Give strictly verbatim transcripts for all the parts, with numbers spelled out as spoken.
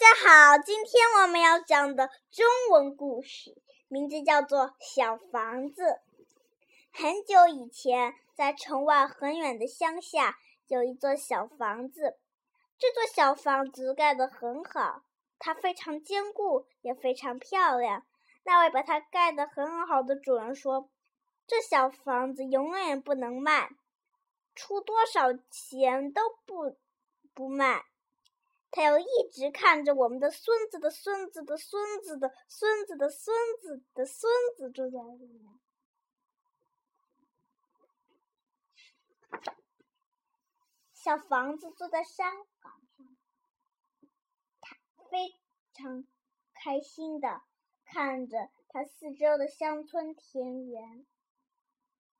家好，今天我们要讲的中文故事名字叫做《小房子》。很久以前，在城外很远的乡下有一座小房子。这座小房子盖得很好，它非常坚固，也非常漂亮。那位把它盖得很好的主人说，这小房子永远不能卖，出多少钱都不不卖。他又一直看着我们的孙子的孙子的孙子的孙子的孙子的孙子住在里面。小房子坐在山岗上，他非常开心的看着他四周的乡村田园。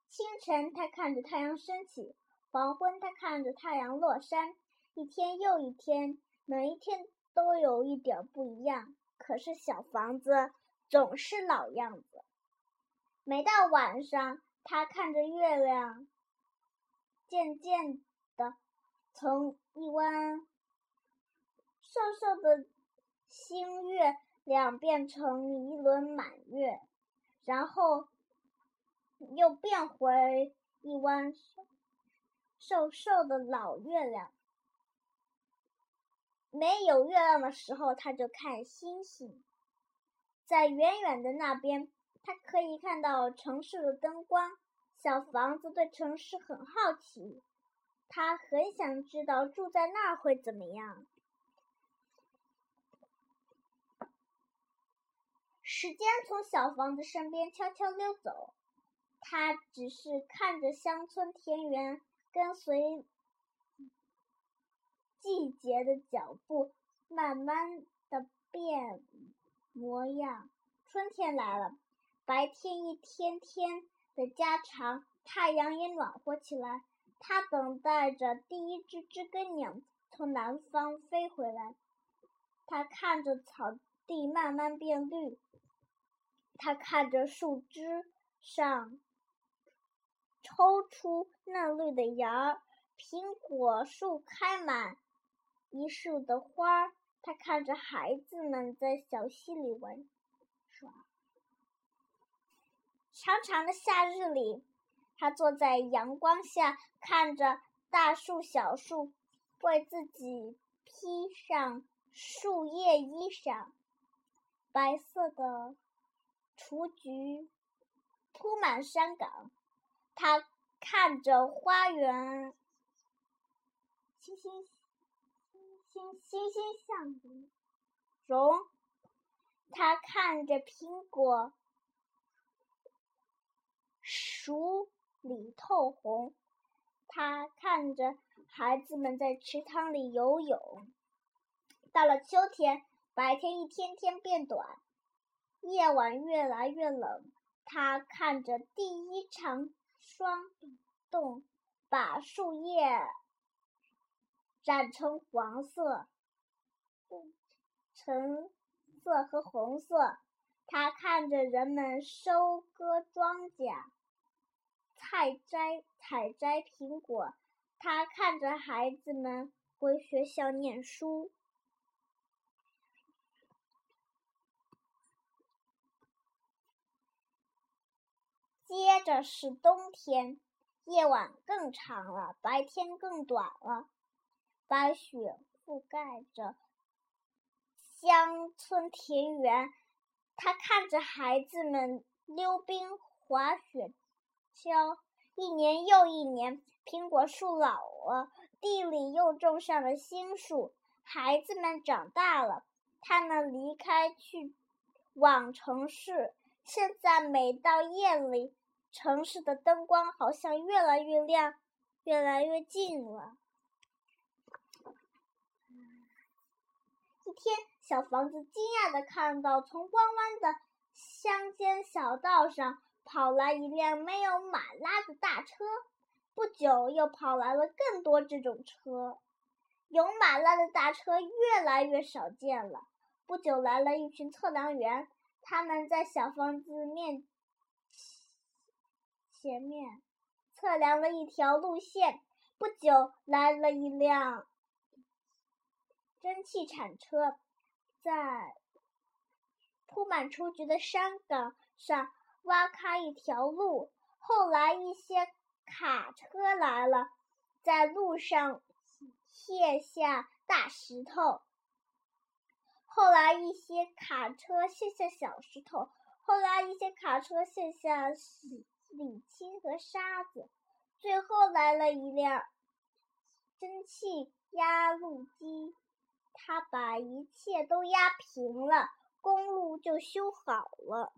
清晨他看着太阳升起，黄昏他看着太阳落山，一天又一天，每一天都有一点不一样，可是小房子总是老样子。每到晚上，他看着月亮渐渐的从一弯瘦瘦的新月亮变成一轮满月，然后又变回一弯瘦瘦的老月亮。没有月亮的时候，他就看星星。在远远的那边，他可以看到城市的灯光。小房子对城市很好奇，他很想知道住在那儿会怎么样。时间从小房子身边悄悄溜走，他只是看着乡村田园，跟随季节的脚步慢慢的变模样。春天来了，白天一天天的加长，太阳也暖和起来。他等待着第一只知更鸟从南方飞回来。他看着草地慢慢变绿，他看着树枝上抽出嫩绿的芽儿，苹果树开满一树的花，他看着孩子们在小溪里玩耍。长长的夏日里，他坐在阳光下，看着大树小树为自己披上树叶衣裳。白色的雏菊铺满山岗，他看着花园欣欣欣欣欣向荣，他看着苹果熟里透红，他看着孩子们在池塘里游泳。到了秋天，白天一天天变短，夜晚越来越冷，他看着第一场霜冻把树叶染成黄色、橙色和红色。他看着人们收割庄稼、采摘采摘苹果，他看着孩子们回学校念书。接着是冬天，夜晚更长了，白天更短了。白雪覆盖着乡村田园，他看着孩子们溜冰、滑雪橇。一年又一年，苹果树老了，地里又种上了新树。孩子们长大了，他们离开去往城市。现在每到夜里，城市的灯光好像越来越亮，越来越近了。一天，小房子惊讶地看到从弯弯的乡间小道上跑来一辆没有马拉的大车，不久又跑来了更多这种车。有马拉的大车越来越少见了。不久来了一群测量员，他们在小房子面前面测量了一条路线。不久来了一辆蒸汽铲车，在铺满雏菊的山岗上挖开一条路。后来一些卡车来了，在路上卸下大石头。后来一些卡车卸下小石头。后来一些卡车卸下沥青和沙子。最后来了一辆蒸汽压路机，它把一切都压平了，公路就修好了。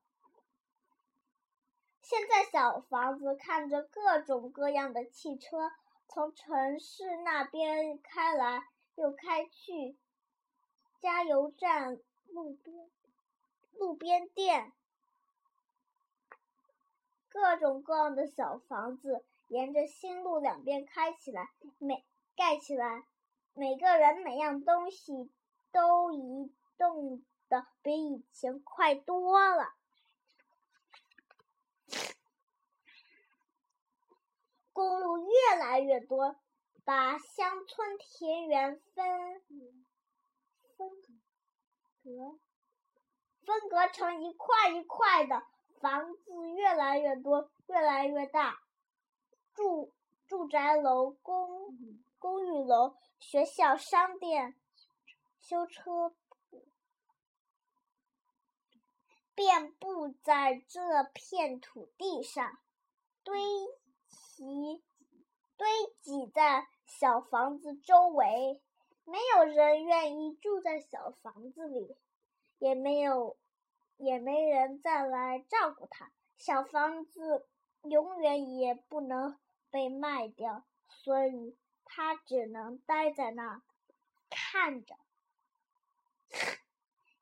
现在小房子看着各种各样的汽车从城市那边开来又开去，加油站、路边路边店，各种各样的小房子沿着新路两边开起来，每盖起来，每个人每样东西都移动的比以前快多了。公路越来越多，把乡村田园分分隔分隔成一块一块的房子，越来越多，越来越大。住住宅楼、公公寓楼、学校、商店、修车铺遍布在这片土地上，堆积堆积在小房子周围。没有人愿意住在小房子里，也没有也没人再来照顾它。小房子永远也不能被卖掉，所以它只能待在那儿看着。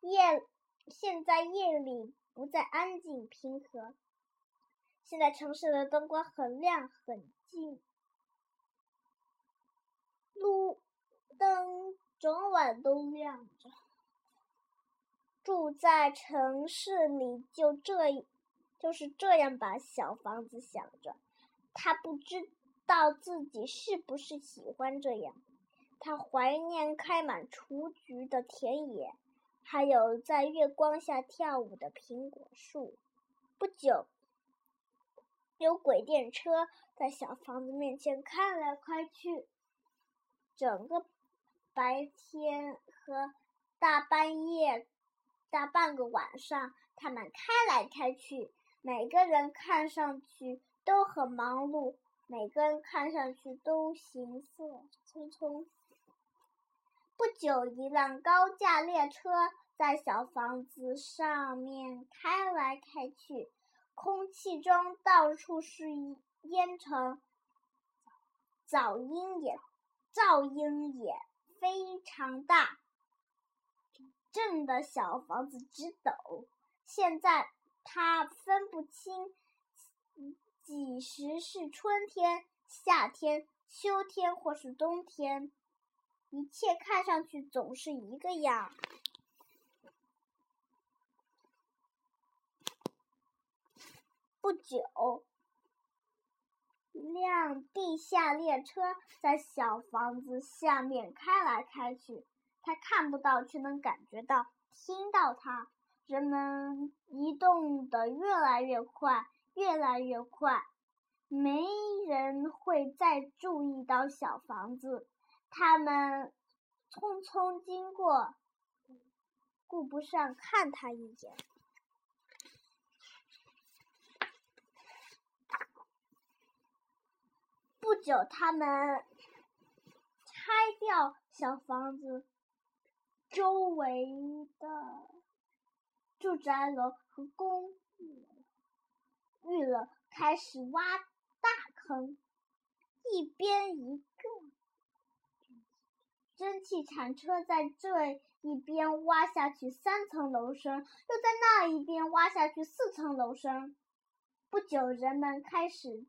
夜现在夜里不再安静平和，现在城市的灯光很亮很近，路灯整晚都亮着。住在城市里就这就是这样把小房子想着，他不知道自己是不是喜欢这样。他怀念开满雏菊的田野，还有在月光下跳舞的苹果树。不久，有轨电车在小房子面前开来开去，整个白天和大半夜大半个晚上，他们开来开去。每个人看上去都很忙碌，每个人看上去都行色匆匆。不久，一辆高架列车在小房子上面开来开去，空气中到处是烟尘，噪音也噪音也非常大，震得小房子直抖。现在他分不清几时是春天、夏天、秋天或是冬天，一切看上去总是一个样。不久，辆地下列车在小房子下面开来开去，他看不到，却能感觉到、听到它。人们移动得越来越快，越来越快，没人会再注意到小房子。他们匆匆经过，顾不上看它一眼。不久，他们拆掉小房子周围的住宅楼和公寓了，开始挖大坑，一边一个。蒸汽铲车在这一边挖下去三层楼深，又在那一边挖下去四层楼深。不久，人们开始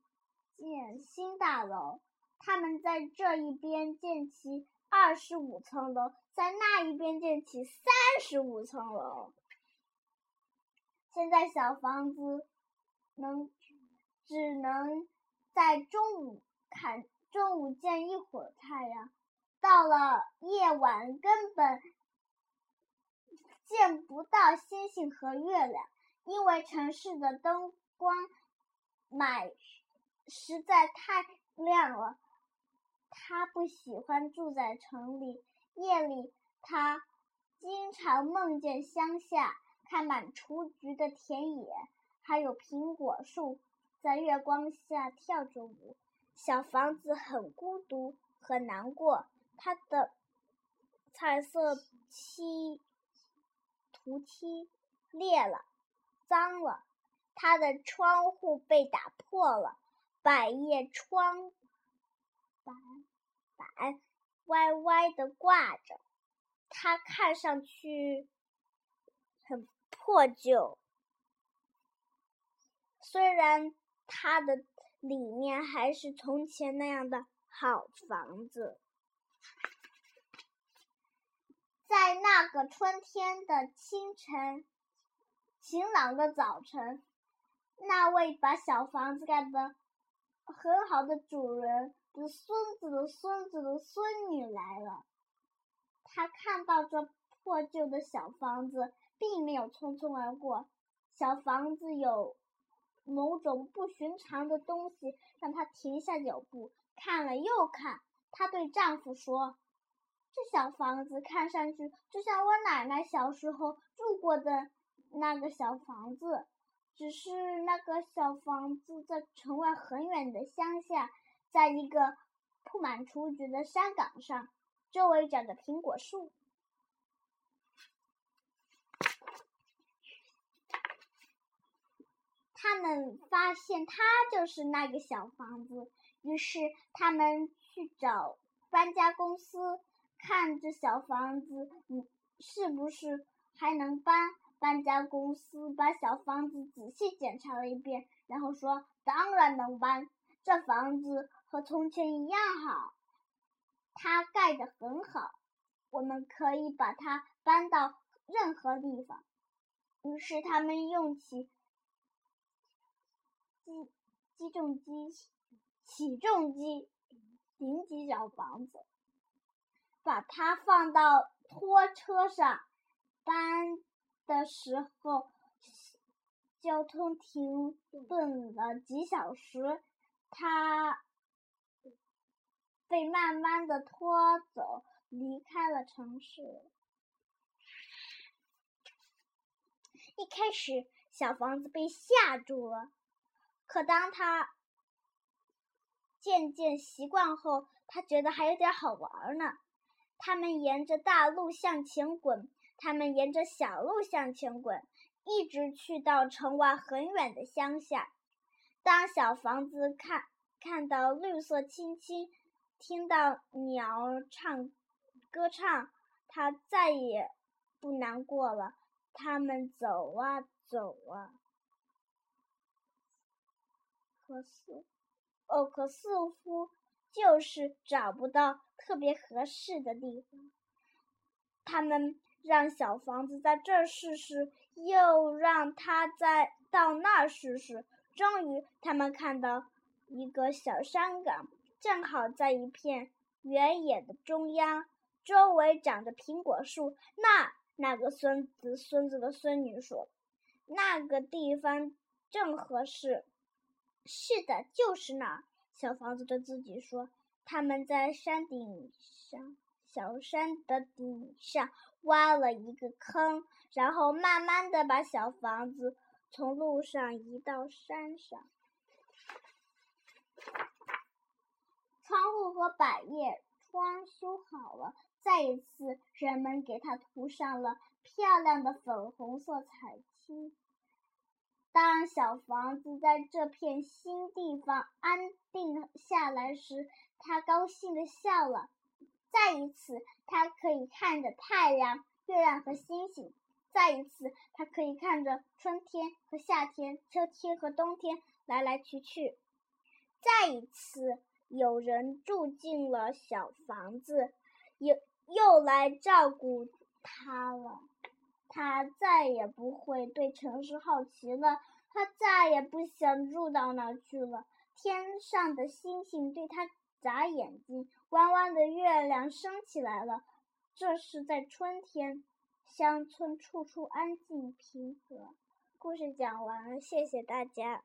建新大楼，他们在这一边建起二十五层楼，在那一边建起三十五层楼。现在小房子能只能在中午看中午见一会儿太阳，到了夜晚根本看不到星星和月亮，因为城市的灯光买实在太亮了。他不喜欢住在城里，夜里他经常梦见乡下开满雏菊的田野，还有苹果树在月光下跳着舞。小房子很孤独和难过，它的彩色漆涂漆裂了，脏了，它的窗户被打破了，百叶窗板板歪歪地挂着，它看上去很破旧。虽然它的里面还是从前那样的好房子。在那个春天的清晨，晴朗的早晨，那位把小房子盖得很好的主人的孙子的孙子的孙女来了。他看到这破旧的小房子，并没有匆匆而过。小房子有某种不寻常的东西让她停下脚步，看了又看。她对丈夫说，这小房子看上去就像我奶奶小时候住过的那个小房子，只是那个小房子在城外很远的乡下，在一个铺满雏菊的山岗上，周围长着苹果树。他们发现它就是那个小房子，于是他们去找搬家公司，看这小房子是不是还能搬。搬家公司把小房子仔细检查了一遍，然后说，当然能搬，这房子和从前一样好，它盖得很好，我们可以把它搬到任何地方。于是他们用起击重机、起重机顶起小房子，把它放到拖车上。搬的时候交通停顿了几小时，它被慢慢的拖走，离开了城市。一开始小房子被吓住了，可当他渐渐习惯后，他觉得还有点好玩呢。他们沿着大路向前滚，他们沿着小路向前滚，一直去到城外很远的乡下。当小房子看看到绿色青青，听到鸟唱歌唱，他再也不难过了。他们走啊走啊，可似哦，可似乎就是找不到特别合适的地方。他们让小房子在这儿试试，又让他再到那儿试试。终于，他们看到一个小山岗，正好在一片原野的中央，周围长着苹果树。那那个孙子孙子的孙女说：“那个地方正合适。”是的，就是那儿。小房子对自己说，他们在山顶上，小山的顶上挖了一个坑，然后慢慢的把小房子从路上移到山上。窗户和百叶窗修好了，再一次人们给它涂上了漂亮的粉红色彩漆。当小房子在这片新地方安定下来时，他高兴地笑了。再一次，他可以看着太阳、月亮和星星；再一次，他可以看着春天和夏天、秋天和冬天来来去去；再一次，有人住进了小房子，又又来照顾他了。他再也不会对城市好奇了，他再也不想住到哪去了。天上的星星对他眨眼睛，弯弯的月亮升起来了。这是在春天，乡村处处安静平和。故事讲完了，谢谢大家。